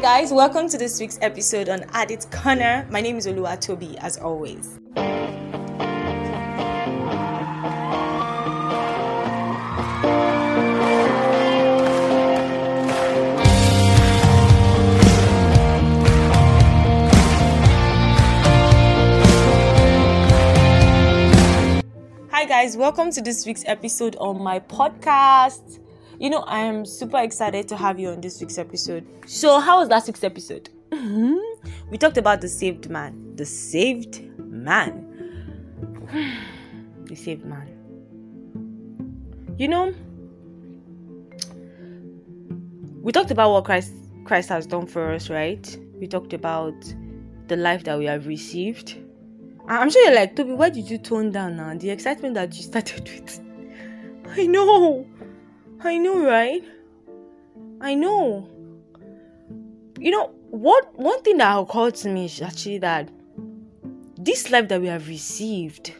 Hi guys, welcome to this week's episode on Addit Corner. My name is Oluwatobi, as always. Hi guys, welcome to this week's episode on my podcast. You know, I am super excited to have you on this week's episode. So, how was last week's episode? We talked about the saved man. The saved man. The saved man. You know, we talked about what Christ has done for us, right? We talked about the life that we have received. I'm sure you're like, Toby, why did you tone down now? The excitement that you started with. I know, right? I know. You know, one thing that occurred to me is actually that this life that we have received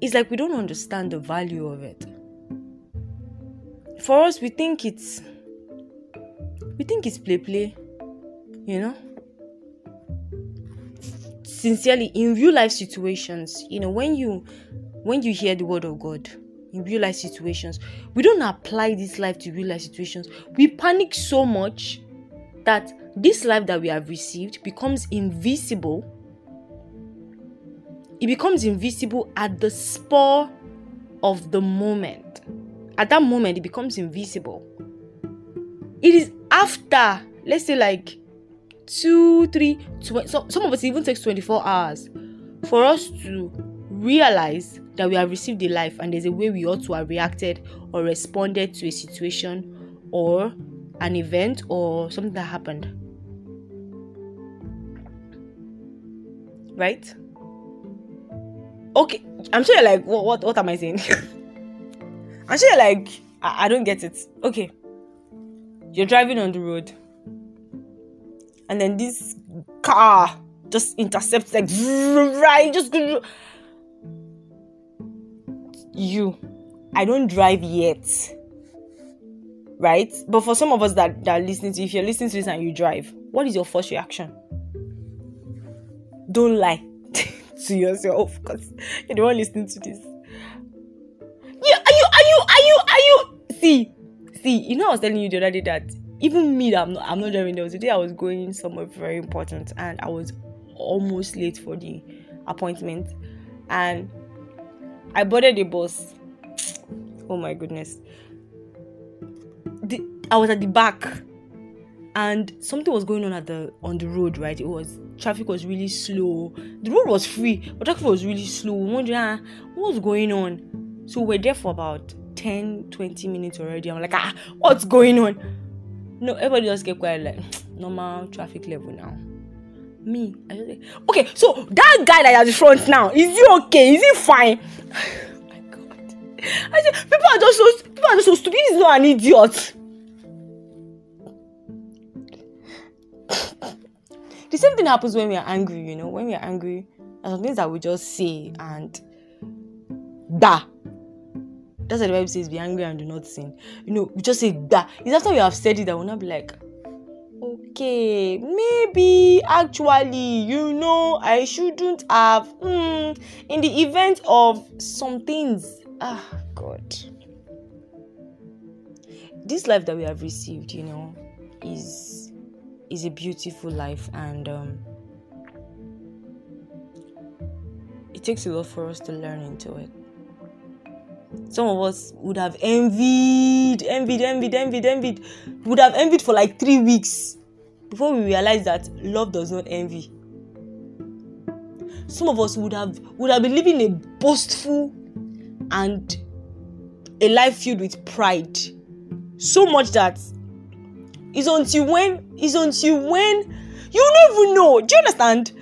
is like we don't understand the value of it. For us, we think it's play, you know? Sincerely, in real life situations, you know, when you hear the word of God, in real life situations, we don't apply this life to real life situations. We panic so much that this life that we have received becomes invisible. It becomes invisible at the spur of the moment. At that moment, it becomes invisible. It is after, let's say, like 2, 3, so some of us, it even takes 24 hours for us to realize that we have received a life and there's a way we ought to have reacted or responded to a situation or an event or something that happened. Right? Okay, I'm sure you're like, what am I saying? I'm sure you're like, I don't get it. Okay. You're driving on the road and then this car just intercepts, like, right? Just I don't drive yet, right? But for some of us that are listening to, if you're listening to this and you drive, what is your first reaction? Don't lie to yourself, because you're the one listening to this. Yeah, are you? See, you know, I was telling you the other day that even me, that I'm not driving. There was a day I was going somewhere very important and I was almost late for the appointment, and I boarded the bus. Oh my goodness. I was at the back and something was going on on the road, right? It was, traffic was really slow. The road was free, but traffic was really slow. We wondered what was going on. So we're there for about 10, 20 minutes already. I'm like, what's going on? No, everybody just kept quiet, like, normal traffic level now. Me, I just like, okay, so that guy that is at the front now, is he okay? Is he fine? Oh my God. I said, people are just so stupid. He's not an idiot. The same thing happens when we are angry, you know. When we are angry, there's some things that we just say and da. That's what the Bible says, be angry and do not sin. You know, we just say da. It's after we have said it that we'll not be like, okay, maybe actually, you know, I shouldn't have. In the event of some things, God, this life that we have received, you know, is a beautiful life, and it takes a lot for us to learn into it. Some of us would have envied. Would have envied for like 3 weeks. Before we realize that love does not envy. Some of us would have been living a boastful and a life filled with pride, so much that it's until when you don't even know. Do you understand?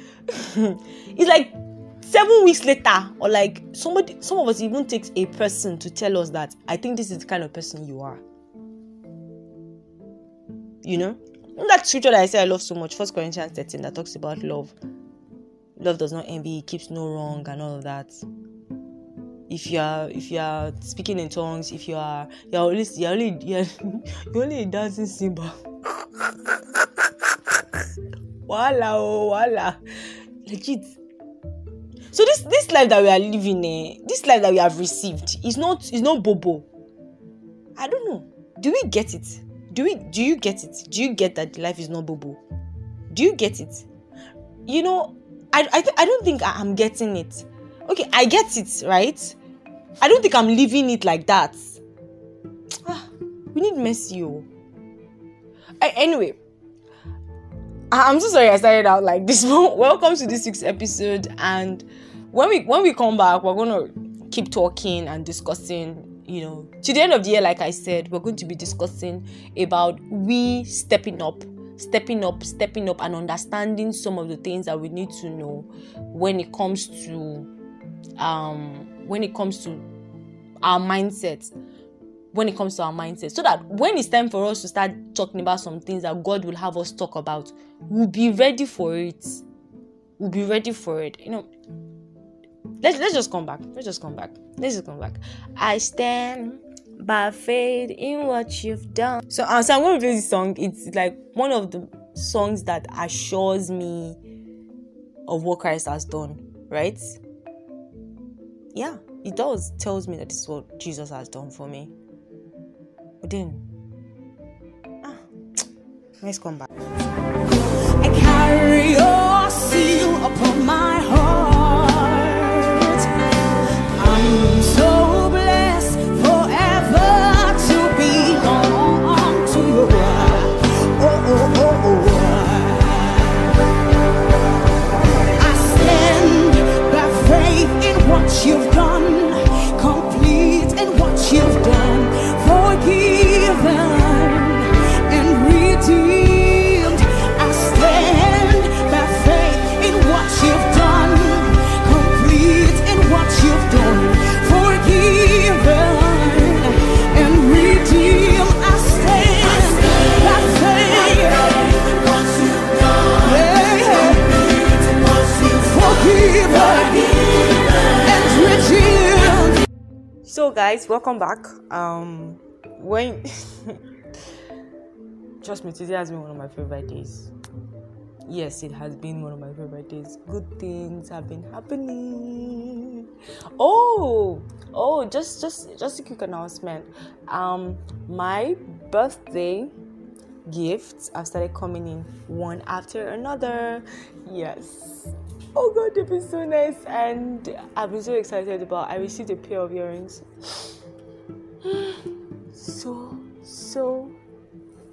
It's like 7 weeks later, or like somebody. Some of us even takes a person to tell us that I think this is the kind of person you are. You know. That scripture that I say I love so much, 1 Corinthians 13, that talks about love. Love does not envy, it keeps no wrong and all of that. If you are speaking in tongues, if you're only a dancing cymbal. Wahala, oh, wahala. Legit. So this life that we are living, this life that we have received, is not bobo. I don't know. Do we get it? Do you get it? Do you get that life is not bobo? Do you get it? You know, I don't think I'm getting it. Okay, I get it, right? I don't think I'm living it like that. We need mercy, oh. Anyway, I'm so sorry I started out like this. Welcome to this week's episode, and when we come back, we're gonna keep talking and discussing. You know, to the end of the year, like I said, we're going to be discussing about we stepping up, and understanding some of the things that we need to know when it comes to our mindset. When it comes to our mindset, so that when it's time for us to start talking about some things that God will have us talk about, we'll be ready for it. We'll be ready for it. You know, let's just come back. Let's just come back. I stand by faith in what you've done. So I'm going to play this song. It's like one of the songs that assures me of what Christ has done. Right? Yeah, it does. Tells me that this is what Jesus has done for me. But then, let's come back. I carry your seal upon my heart. I'm so blessed forever to belong to your word. Oh, oh, oh, oh. I stand by faith in what you've done, complete in what you've done. Forgiven and redeemed, I stand by faith in what you've done, complete in what you've done. Forgiven and redeemed, I stand by faith in what you've done, complete in what you've forgiven and redeemed. So guys, welcome back. When trust me, today has been one of my favorite days. Yes, it has been one of my favorite days. Good things have been happening. Oh, just a quick announcement. My birthday gifts have started coming in one after another. Yes. Oh God, they've been so nice, and I've been so excited about. I received a pair of earrings. So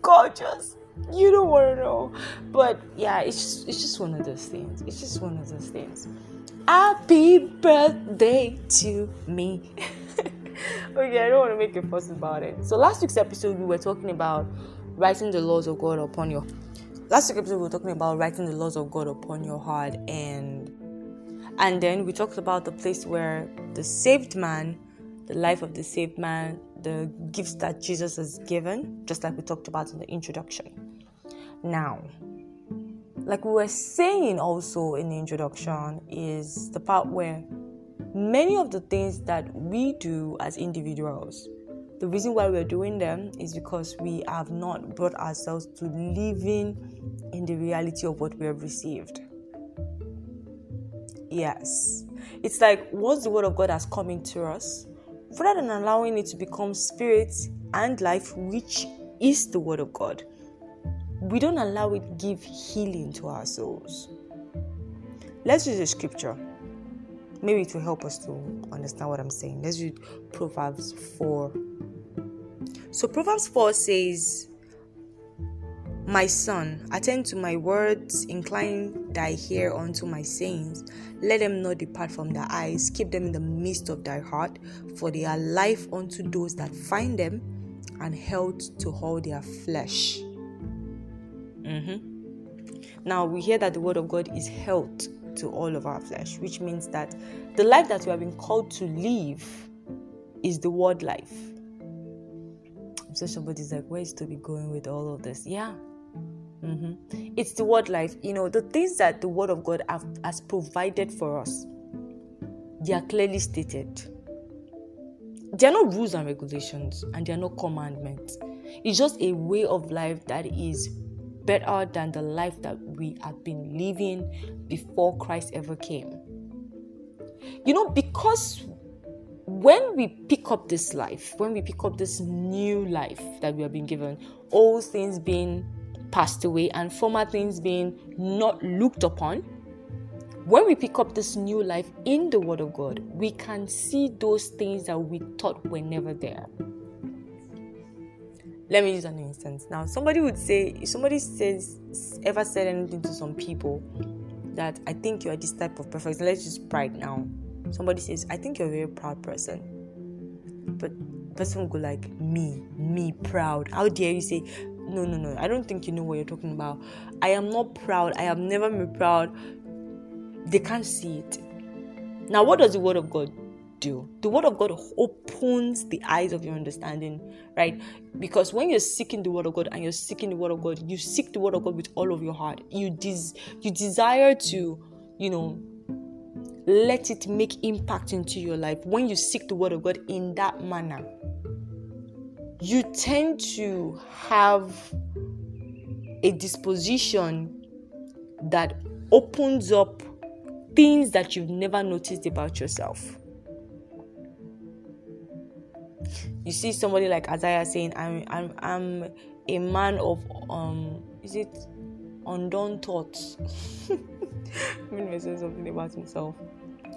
gorgeous, you don't want to know. But yeah, it's just one of those things. Happy birthday to me. Okay, I don't want to make a fuss about it. So last week's episode, we were talking about writing the laws of God upon your. Heart, and then we talked about the place where the life of the saved man, the gifts that Jesus has given, just like we talked about in the introduction. Now, like we were saying also in the introduction, is the part where many of the things that we do as individuals, the reason why we're doing them is because we have not brought ourselves to living in the reality of what we have received. Yes. It's like once the word of God has come into us, rather than allowing it to become spirit and life, which is the word of God, we don't allow it to give healing to our souls. Let's use a scripture. Maybe it will help us to understand what I'm saying. Let's read Proverbs 4. So Proverbs 4 says, "My son, attend to my words, incline thy ear unto my sayings. Let them not depart from thy eyes, keep them in the midst of thy heart, for they are life unto those that find them, and health to all their flesh." Now we hear that the word of God is health to all of our flesh, which means that the life that we have been called to live is the word life. So somebody's like, where is Toby going with all of this? Yeah. It's the word life. You know, the things that the word of God has provided for us, they are clearly stated. They are not rules and regulations, and they are not commandments. It's just a way of life that is better than the life that we had been living before Christ ever came. You know, because when we pick up this life, when we pick up this new life that we have been given, old things being passed away and former things being not looked upon, when we pick up this new life in the Word of God, we can see those things that we thought were never there. Let me use an instance. Now, somebody would say, if somebody says, ever said anything to some people that I think you are this type of perfect, let's use pride now. Somebody says, I think you're a very proud person. But the person will go like, me, proud. How dare you say, no, I don't think you know what you're talking about. I am not proud. I have never been proud. They can't see it. Now, what does the Word of God do? The Word of God opens the eyes of your understanding, right? Because when you're seeking the Word of God and you're seeking the Word of God, you seek the Word of God with all of your heart. You desire to, you know, let it make impact into your life. When you seek the Word of God in that manner, you tend to have a disposition that opens up things that you've never noticed about yourself. You see somebody like Isaiah saying, I'm a man of undone thoughts. I'm going to say something about himself.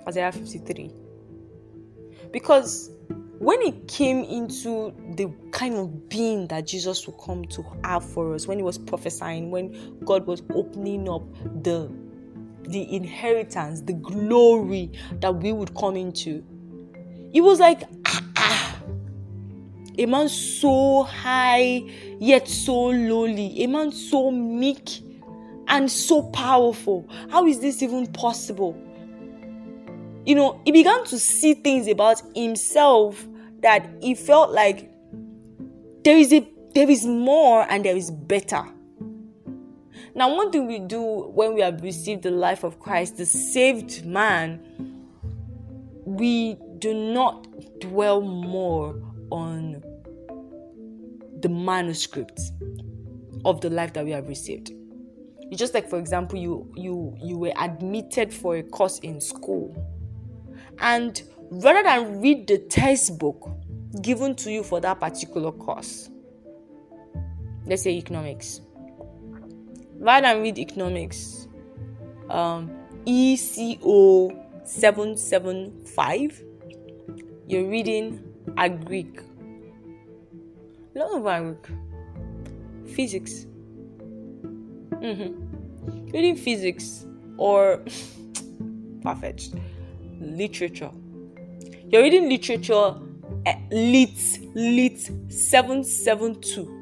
Isaiah 53. Because when it came into the kind of being that Jesus would come to have for us, when he was prophesying, when God was opening up the inheritance, the glory that we would come into, it was like, a man so high yet so lowly, a man so meek and so powerful. How is this even possible? You know, he began to see things about himself that he felt like there is more and there is better. Now, what do we do when we have received the life of Christ, the saved man? We do not dwell more on the manuscript of the life that we have received. It's just like, for example, you were admitted for a course in school, and rather than read the textbook given to you for that particular course, let's say economics, rather than read economics ECO 775, you're reading Agric, a lot of Agric, physics, reading physics or far-fetched literature. You're reading literature, lit 772.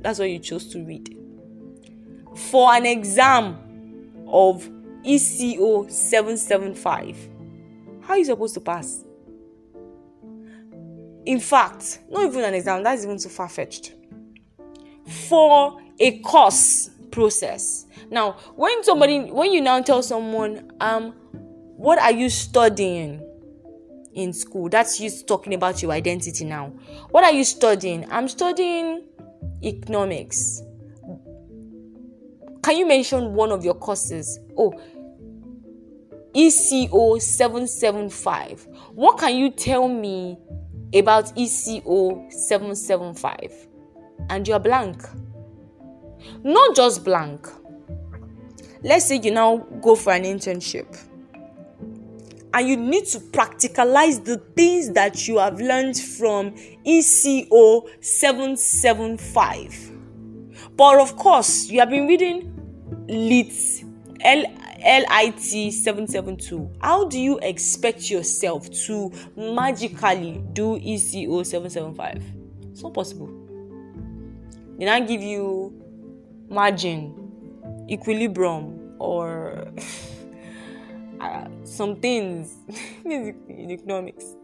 That's what you chose to read for an exam of ECO 775. How are you supposed to pass? In fact, not even an exam, that's even too far-fetched. For a course process. Now, when you now tell someone, what are you studying in school? That's you talking about your identity now. What are you studying? I'm studying economics. Can you mention one of your courses? Oh, ECO 775. What can you tell me about ECO 775? And you're blank. Not just blank. Let's say you now go for an internship and you need to practicalize the things that you have learned from ECO 775. But of course, you have been reading LIT 772. How do you expect yourself to magically do ECO 775? It's not possible. Then I give you margin, equilibrium, or some things in economics.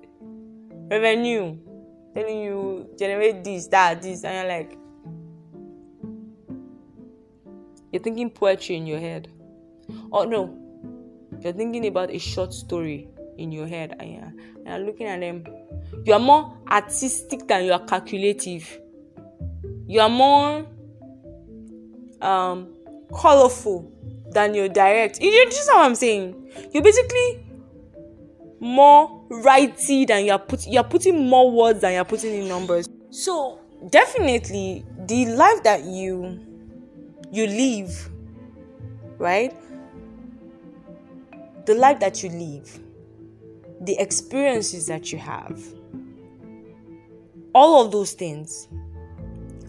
Revenue, telling you generate this, that, this, and you're like, you're thinking poetry in your head. Oh no, you're thinking about a short story in your head, and you're looking at them. You are more artistic than you are calculative. You are more colorful than your direct. You understand what I'm saying? You're basically more writey than you're putting more words than you're putting in numbers. So definitely the life that you live, right? The life that you live, the experiences that you have, all of those things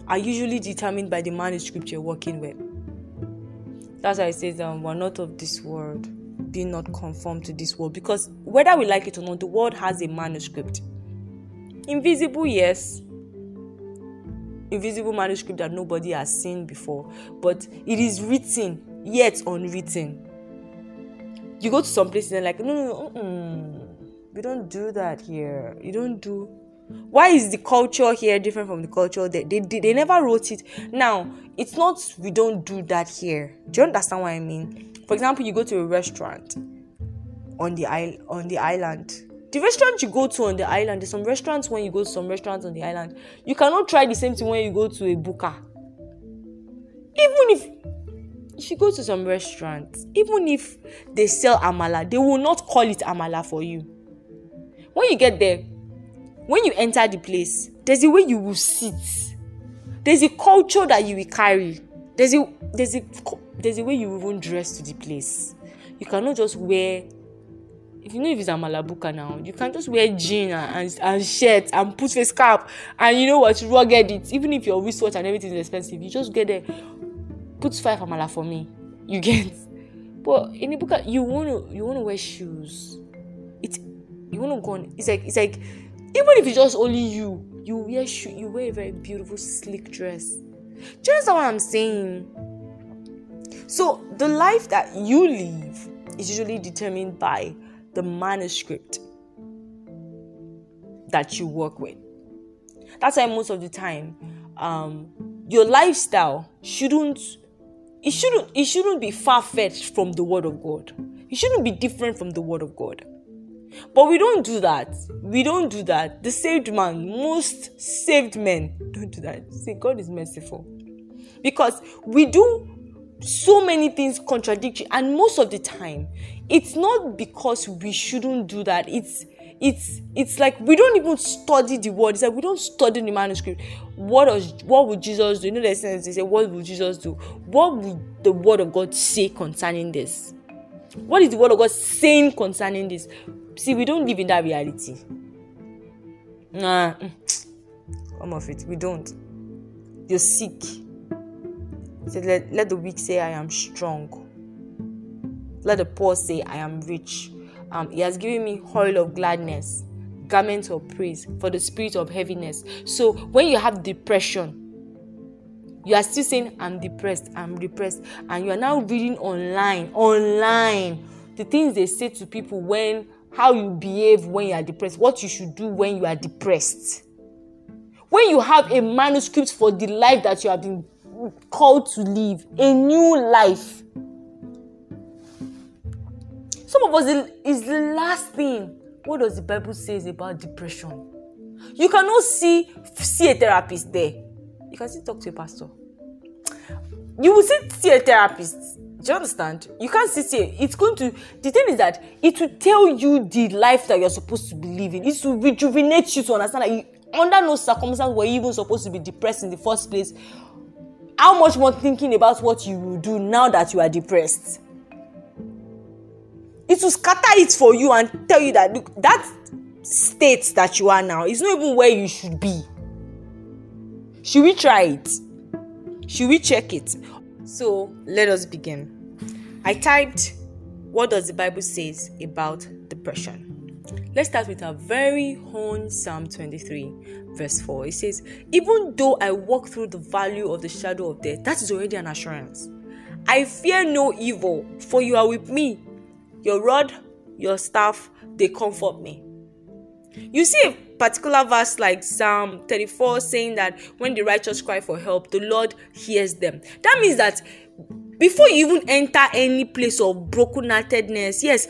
are usually determined by the manuscript you're working with. That's why it says we're not of this world, be not conformed to this world, because whether we like it or not, the world has a manuscript. Invisible, yes. Invisible manuscript that nobody has seen before, but it is written, yet unwritten. You go to some place and they're like, no, we don't do that here. You don't do. Why is the culture here different from the culture there? They never wrote it. Now, it's not we don't do that here. Do you understand what I mean? For example, you go to a restaurant on the island. The restaurant you go to on the island, there's some restaurants when you go to some restaurants on the island, you cannot try the same thing when you go to a buka. Even if you go to some restaurants, even if they sell amala, they will not call it amala for you. When you get there, when you enter the place, there's a way you will sit. There's a culture that you will carry. There's a way you will even dress to the place. You cannot just wear, if you know if it's a malabuka now, you can just wear jeans and shirt and put face cap and you know what, rugged it. Even if your wristwatch and everything is expensive, you just get there. Put 5 amala for me. You get. But in Ibuka, you wanna wear shoes. It's like even if it's just only you wear shoes, you wear a very beautiful sleek dress. Do you understand what I'm saying? So the life that you live is usually determined by the manuscript that you work with. That's why most of the time, your lifestyle shouldn't be far-fetched from the Word of God. It shouldn't be different from the Word of God. But we don't do that. We don't do that. The saved man, most saved men don't do that. See, God is merciful. Because we do so many things contradictory, and most of the time, it's not because we shouldn't do that. It's like we don't even study the word. It's like we don't study the manuscript. What would Jesus do? You know the sense they say, what would Jesus do? What would the Word of God say concerning this? What is the Word of God saying concerning this? See, we don't live in that reality. Nah, come off it. We don't. You're sick. So let the weak say, I am strong. Let the poor say, I am rich. He has given me oil of gladness, garment of praise for the spirit of heaviness. So when you have depression, you are still saying, I'm depressed. And you are now reading online, the things they say to people when, how you behave when you are depressed, what you should do when you are depressed. When you have a manuscript for the life that you have been called to live, a new life. Some of us, is the last thing. What does the Bible say about depression? You cannot see a therapist there. You can still talk to a pastor. You will still see a therapist. Do you understand? You can't see. It's going to. The thing is that it will tell you the life that you're supposed to be living. It will rejuvenate you to understand that you, under no circumstance were you even supposed to be depressed in the first place. How much more thinking about what you will do now that you are depressed? It will scatter it for you and tell you that, look, that state that you are now is not even where you should be. Should we try it? Should we check it? So, let us begin. I typed, what does the Bible say about depression? Let's start with our very own Psalm 23, verse 4. It says, even though I walk through the valley of the shadow of death, that is already an assurance. I fear no evil, for you are with me. Your rod, your staff, they comfort me. You see a particular verse like Psalm 34 saying that when the righteous cry for help, the Lord hears them. That means that before you even enter any place of brokenheartedness, yes,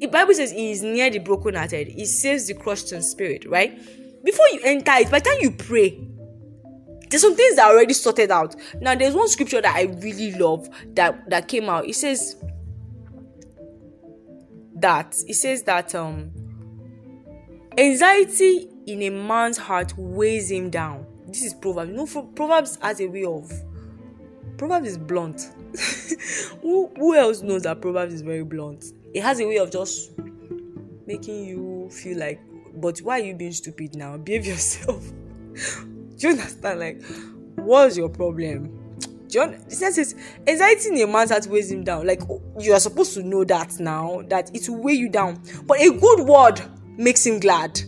the Bible says He is near the brokenhearted. He saves the crushed in spirit, right? Before you enter it, by the time you pray, There's some things that are already sorted out. Now, there's one scripture that I really love that came out. It says that anxiety in a man's heart weighs him down. This is Proverbs. You know, Proverbs has a way of... Proverbs is blunt. Who else knows that Proverbs is very blunt? It has a way of just making you feel like, but why are you being stupid now? Behave yourself. Do you understand? Like, what's your problem? Anxiety in a man's heart weighs him down. Like, you are supposed to know that now, that it will weigh you down. But a good word makes him glad.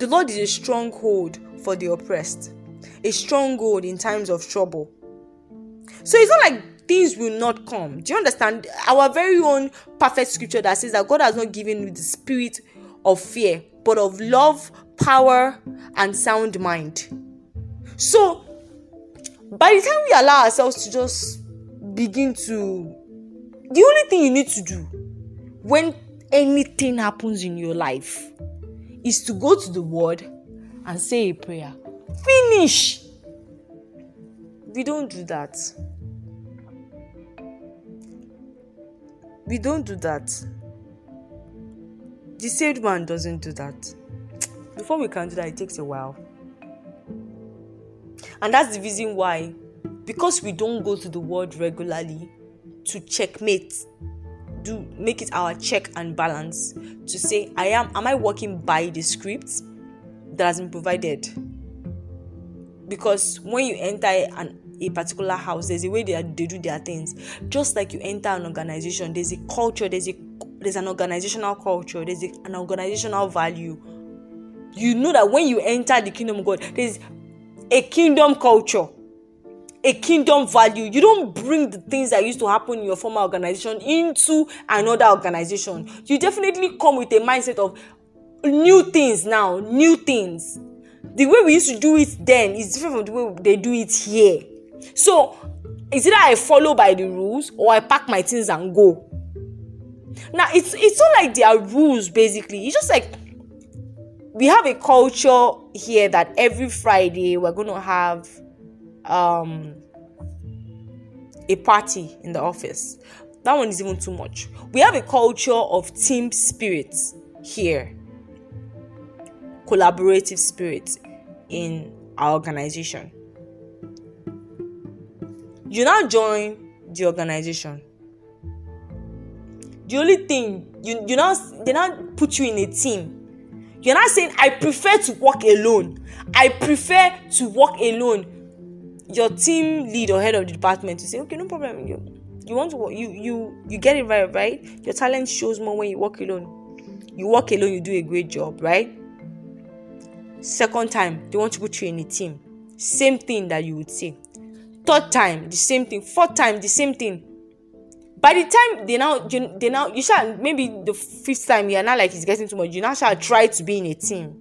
The Lord is a stronghold for the oppressed, a stronghold in times of trouble. So it's not like things will not come. Do you understand? Our very own perfect scripture that says that God has not given you the spirit of fear, but of love, power, and sound mind. So by the time we allow ourselves to just begin to... The only thing you need to do when anything happens in your life is to go to the word and say a prayer. Finish. We don't do that. The saved man doesn't do that. Before we can do that, it takes a while. And that's the reason why, because we don't go to the word regularly to checkmate, do make it our check and balance to say, am I working by the script that has been provided? Because when you enter a particular house, there's a way they do their things. Just like you enter an organization, there's a culture, there's an organizational culture, there's an organizational value. You know that when you enter the kingdom of God, there's a kingdom culture, a kingdom value. You don't bring the things that used to happen in your former organization into another organization. You definitely come with a mindset of new things now, new things. The way we used to do it then is different from the way they do it here. So, it's either I follow by the rules or I pack my things and go. Now, it's not like there are rules, basically. It's just like we have a culture here that every Friday we're going to have a party in the office. That one is even too much. We have a culture of team spirit here, collaborative spirit in our organization. You now join the organization. The only thing they now put you in a team. You're not saying I prefer to work alone. Your team lead or head of the department to say, okay, no problem. You get it right? Your talent shows more when you work alone. You work alone, you do a great job, right? Second time, they want to put you in a team. Same thing that you would say. Third time, the same thing. Fourth time, the same thing. By the time maybe the fifth time, you're not like it's getting too much. You now shall try to be in a team.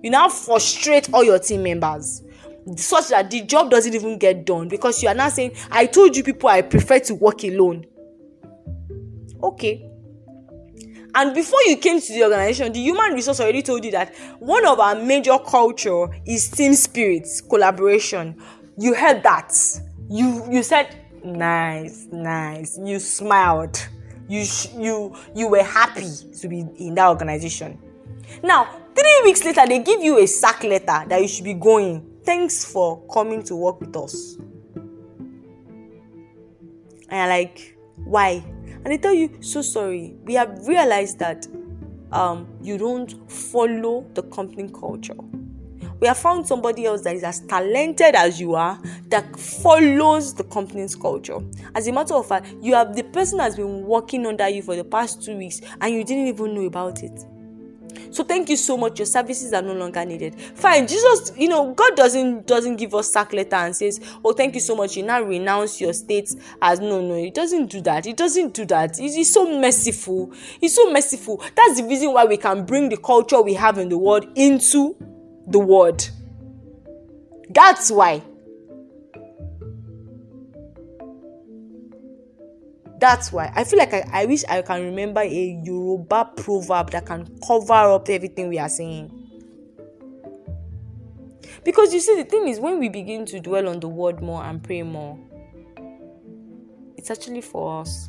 You now frustrate all your team members, such that the job doesn't even get done, because you are now saying, I told you people I prefer to work alone. Okay. And before you came to the organization, the human resource already told you that one of our major culture is team spirit, collaboration. You heard that. You said, nice. You smiled. You were happy to be in that organization. Now, 3 weeks later, they give you a sack letter that you should be going. Thanks for coming to work with us. And you're like, why? And they tell you, so sorry, we have realized that you don't follow the company culture. We have found somebody else that is as talented as you are, that follows the company's culture. As a matter of fact, you have the person has been working under you for the past 2 weeks and you didn't even know about it. So thank you so much. Your services are no longer needed. Fine, Jesus, God doesn't give us sack letter and says, oh, thank you so much. You now renounce your states as no. It doesn't do that. It's so merciful. It's so merciful. That's the reason why we can bring the culture we have in the world into the world. That's why. That's why I feel like I wish I can remember a Yoruba proverb that can cover up everything we are saying. Because you see, the thing is, when we begin to dwell on the word more and pray more, it's actually for us.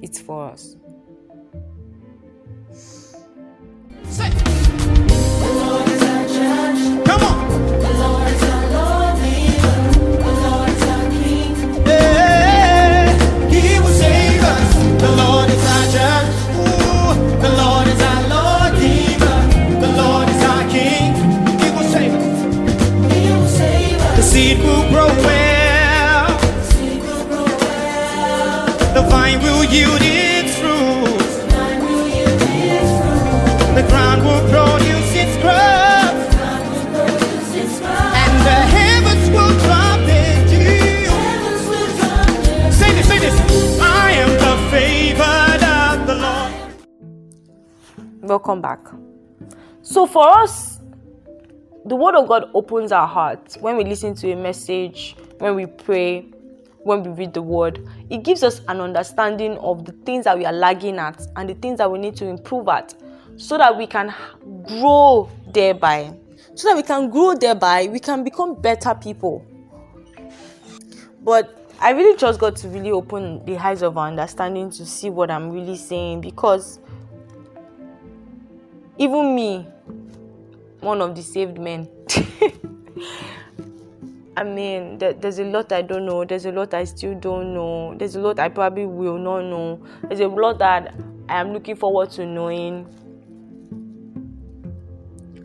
It's for us. Say. The Lord is our judge. Come on. The Lord is our Lord. The Lord is our King. Yeah. He will save us. The Lord is our judge. Ooh. The Lord is our Lord. The Lord is our King. He will save us. He will save us. The seed will grow well. The seed will grow well. The vine will yield it. The ground will produce its crops, and the heavens will drop their dew. Say this, I am the favored of the Lord. Welcome back. So for us, the Word of God opens our hearts. When we listen to a message, when we pray, when we read the Word, it gives us an understanding of the things that we are lagging at and the things that we need to improve at, so that we can grow thereby. So that we can grow thereby, we can become better people. But I really trust God to really open the eyes of our understanding to see what I'm really saying, because even me, one of the saved men, I mean, there's a lot I don't know. There's a lot I still don't know. There's a lot I probably will not know. There's a lot that I am looking forward to knowing.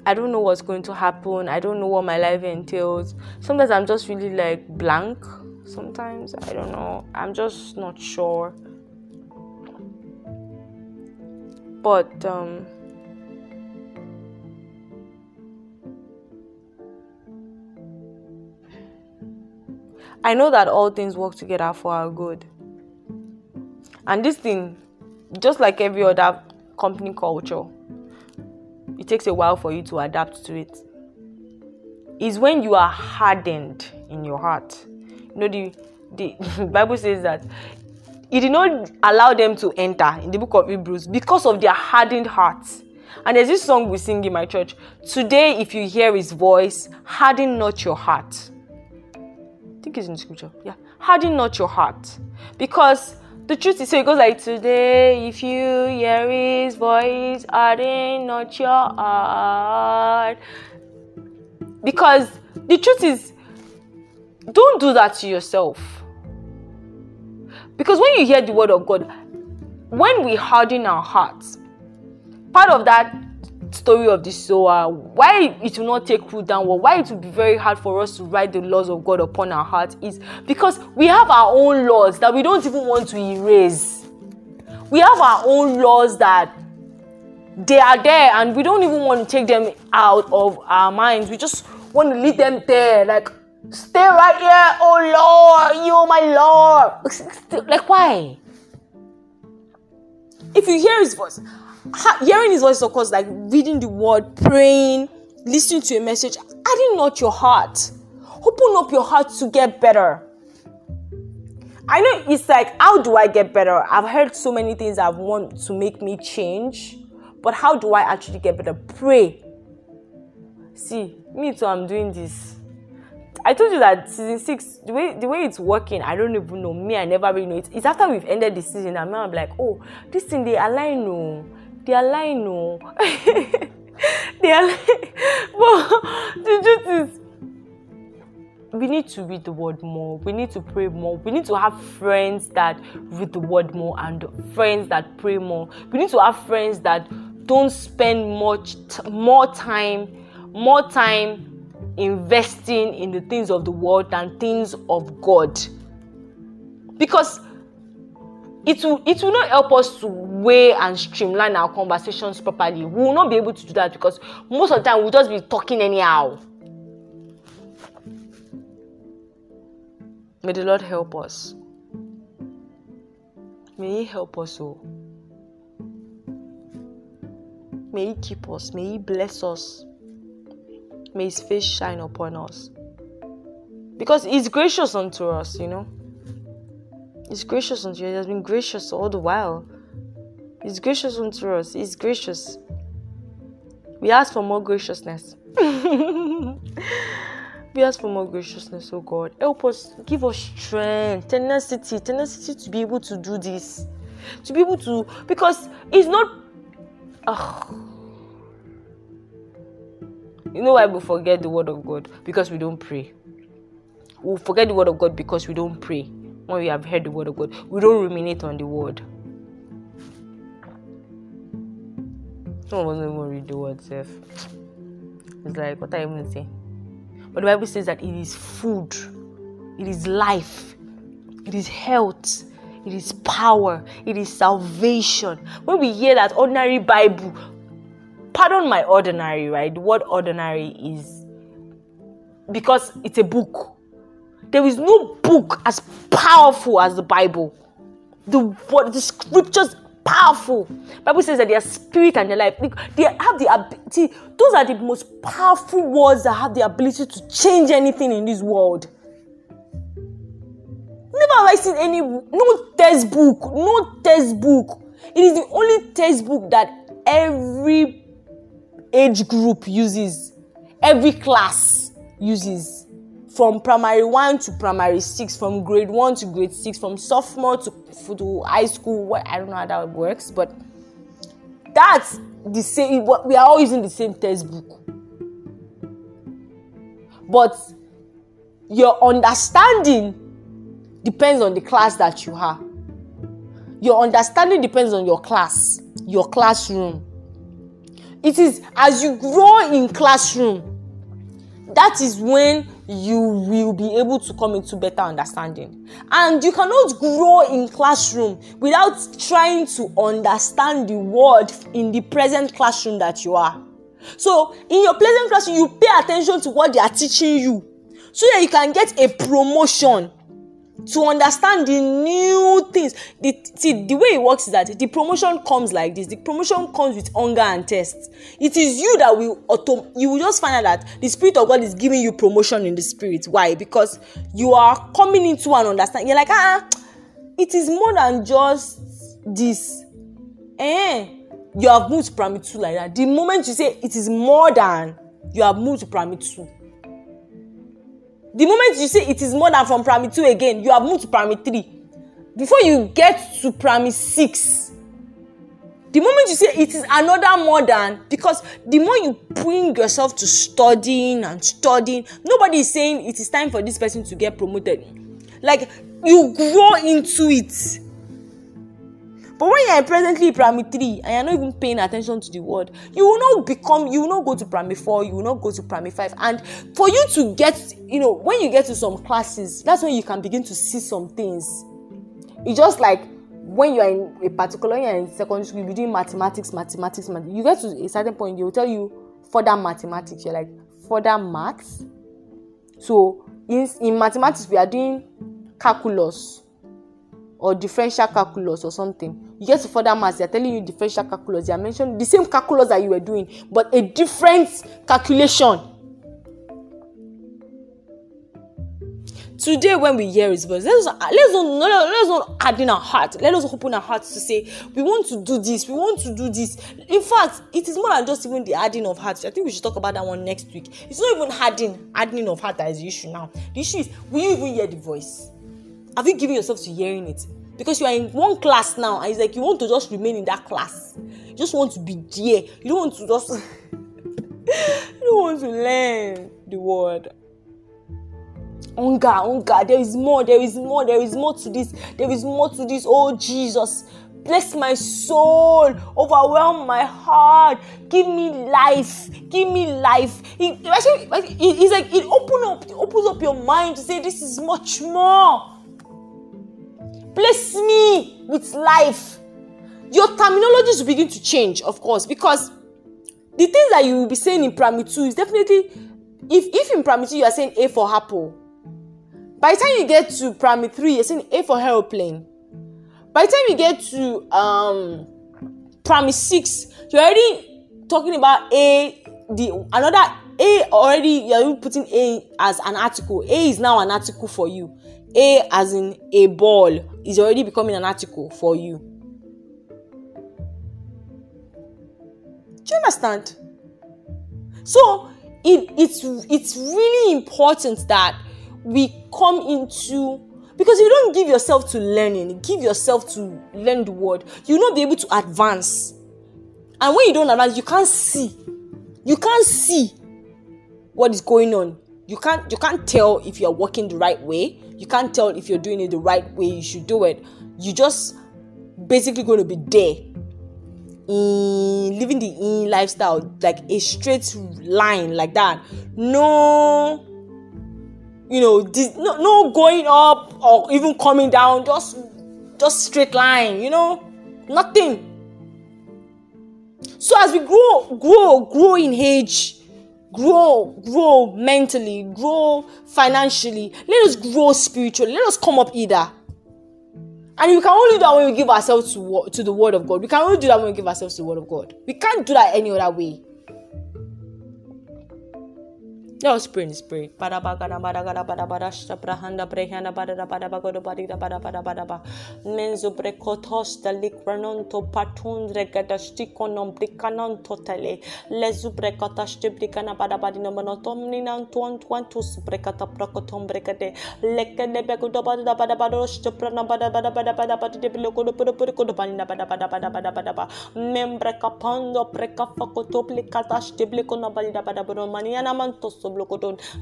I don't know what's going to happen. I don't know what my life entails. Sometimes I'm just really like blank. Sometimes, I don't know. I'm just not sure. But I know that all things work together for our good. And this thing, just like every other company culture, it takes a while for you to adapt to it. It's when you are hardened in your heart. You know, the Bible says that he did not allow them to enter in the book of Hebrews because of their hardened hearts. And there's this song we sing in my church. Today, if you hear his voice, harden not your heart. I think it's in the scripture. Yeah. Harden not your heart. Because the truth is, so it goes like, today, if you hear his voice, harden not your heart. Because the truth is, don't do that to yourself. Because when you hear the word of God, when we harden our hearts, part of that story of the sower, why it will not take root downward, why it will be very hard for us to write the laws of God upon our hearts, is because we have our own laws that we don't even want to erase. We have our own laws that they are there and we don't even want to take them out of our minds. We just want to leave them there, like, stay right here, oh Lord, you my Lord. Like, why? If you hear his voice, hearing his voice, of course, like reading the word, praying, listening to a message, harden not your heart. Open up your heart to get better. I know it's like, how do I get better? I've heard so many things I've wanted to make me change, but how do I actually get better? Pray. See, me too, I'm doing this. I told you that season 6, the way it's working, I don't even know. Me, I never really know it. It's after we've ended the season, and now I'm like, oh, this thing, they align, no. They are lying, no. They are lying. But the truth is, we need to read the word more. We need to pray more. We need to have friends that read the word more and friends that pray more. We need to have friends that don't spend more time investing in the things of the world than things of God. Because it will not help us to weigh and streamline our conversations properly. We will not be able to do that because most of the time we'll just be talking anyhow. May the Lord help us. May He help us all. May He keep us. May He bless us. May His face shine upon us. Because He's gracious unto us, you know. He's gracious unto you. He has been gracious all the while. He's gracious unto us. He's gracious. We ask for more graciousness. We ask for more graciousness, oh God. Help us, give us strength, tenacity to be able to do this. To be able to, because it's not... You know why we forget the word of God? Because we don't pray. We'll forget the word of God because we don't pray. When we have heard the word of God, we don't ruminate on the word. Someone doesn't even read the word, Seth. It's like, what I even say? But the Bible says that it is food, it is life, it is health, it is power, it is salvation. When we hear that ordinary Bible, pardon my ordinary, right? The word ordinary is because it's a book. There is no book as powerful as the Bible. The scriptures are powerful. The Bible says that their spirit and their life, they have the ability. Those are the most powerful words that have the ability to change anything in this world. Never have I seen no textbook. It is the only textbook that every age group uses, every class uses. From primary 1 to primary 6, from grade 1 to grade 6, from sophomore to high school. I don't know how that works, but that's the same. We are all using the same textbook. But your understanding depends on the class that you have. Your understanding depends on your class, your classroom. It is as you grow in classroom, that is when you will be able to come into better understanding. And you cannot grow in classroom without trying to understand the word in the present classroom that you are. So in your present classroom, you pay attention to what they are teaching you so that you can get a promotion to understand the new things. The way it works is that the promotion comes like this. The promotion comes with hunger and thirst. It is you that you will just find out that the Spirit of God is giving you promotion in the Spirit. Why? Because you are coming into an understanding. You're like, it is more than just this. You have moved to primary 2 like that. The moment you say it is more than, you have moved to primary 2. The moment you say it is more than from primary 2 again, you have moved to primary 3. Before you get to primary 6, the moment you say it is another more than, because the more you bring yourself to studying, nobody is saying it is time for this person to get promoted. Like, you grow into it. But when you are presently in primary 3 and you are not even paying attention to the word, you will not go to primary 4, you will not go to primary 5. And for you to get, when you get to some classes, that's when you can begin to see some things. It's just like when you are in secondary school, you'll be doing mathematics. You get to a certain point, they will tell you further mathematics. You're like, further maths? So in mathematics, we are doing calculus, or differential calculus or something. You get to further maths, they are telling you differential calculus. They are mentioning the same calculus that you were doing, but a different calculation. Today, when we hear His voice, let's not harden our heart. Let us open our hearts to say, we want to do this, we want to do this. In fact, it is more than just even the hardening of hearts. I think we should talk about that one next week. It's not even hardening of heart that is the issue now. The issue is, will you even hear the voice? Have you given yourself to hearing it? Because you are in one class now, and it's like you want to just remain in that class. You just want to be there. You don't want to just... you don't want to learn the word. Hunger. There is more to this. There is more to this. Oh, Jesus. Bless my soul. Overwhelm my heart. Give me life. It's like it opens up your mind to say, this is much more. Bless me with life. Your terminologies will begin to change, of course, because the things that you will be saying in primary 2 is definitely, if in primary 2 you are saying A for apple, by the time you get to primary 3, you're saying A for aeroplane. By the time you get to primary 6, you're already talking about A, you're putting A as an article. A is now an article for you. A as in a ball is already becoming an article for you. Do you understand? So it's really important that we come into, because you don't give yourself to learning, give yourself to learn the word, you'll not be able to advance. And when you don't advance, you can't see. You can't see what is going on. You can't tell if you're walking the right way. You can't tell if you're doing it the right way you should do it. You're just basically going to be there, living the lifestyle, like a straight line like that. No, no going up or even coming down. Just straight line. Nothing. So as we grow in age, grow mentally, grow financially, let us grow spiritually, let us come up either. And we can only do that when we give ourselves to the word of God. We can only do that when we give ourselves to the word of God. We can't do that any other way. Let us pray in the spirit.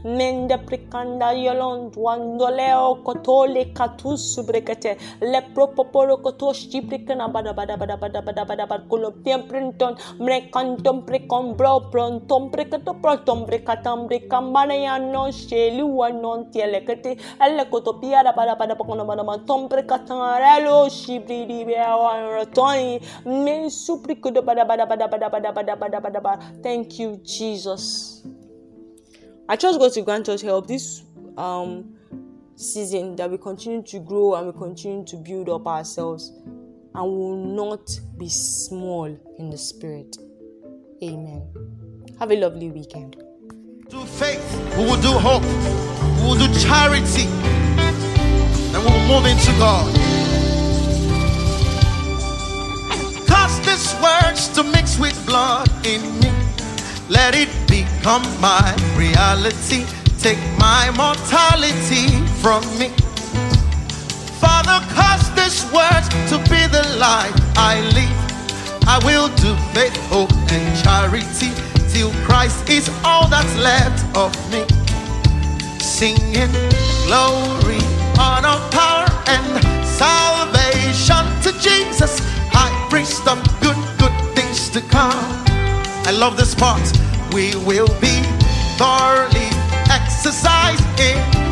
Mende prikanda yolon duandoleo kotole katus subrekete le propoporo kotoshi prikana bada kolopien printon mrekantom prekombro prontom prekato protom prekatam prekambanaya non sheluwa non tielekete ele kotopia bada pokonomana tom prekatarelo shibridi bewa rotoni men suprikodo bada. Thank you, Jesus. I trust God to grant us help this season, that we continue to grow and we continue to build up ourselves and will not be small in the spirit. Amen. Have a lovely weekend. Do faith, we will do hope, we will do charity, and we will move into God. Cause these words to mix with blood in me. Let it become my reality. Take my mortality from me. Father, cause this word to be the life I live. I will do faith, hope, and charity till Christ is all that's left of me. Singing glory, honor, power, and salvation to Jesus. I preach them good things to come. I love this part. We will be thoroughly exercised in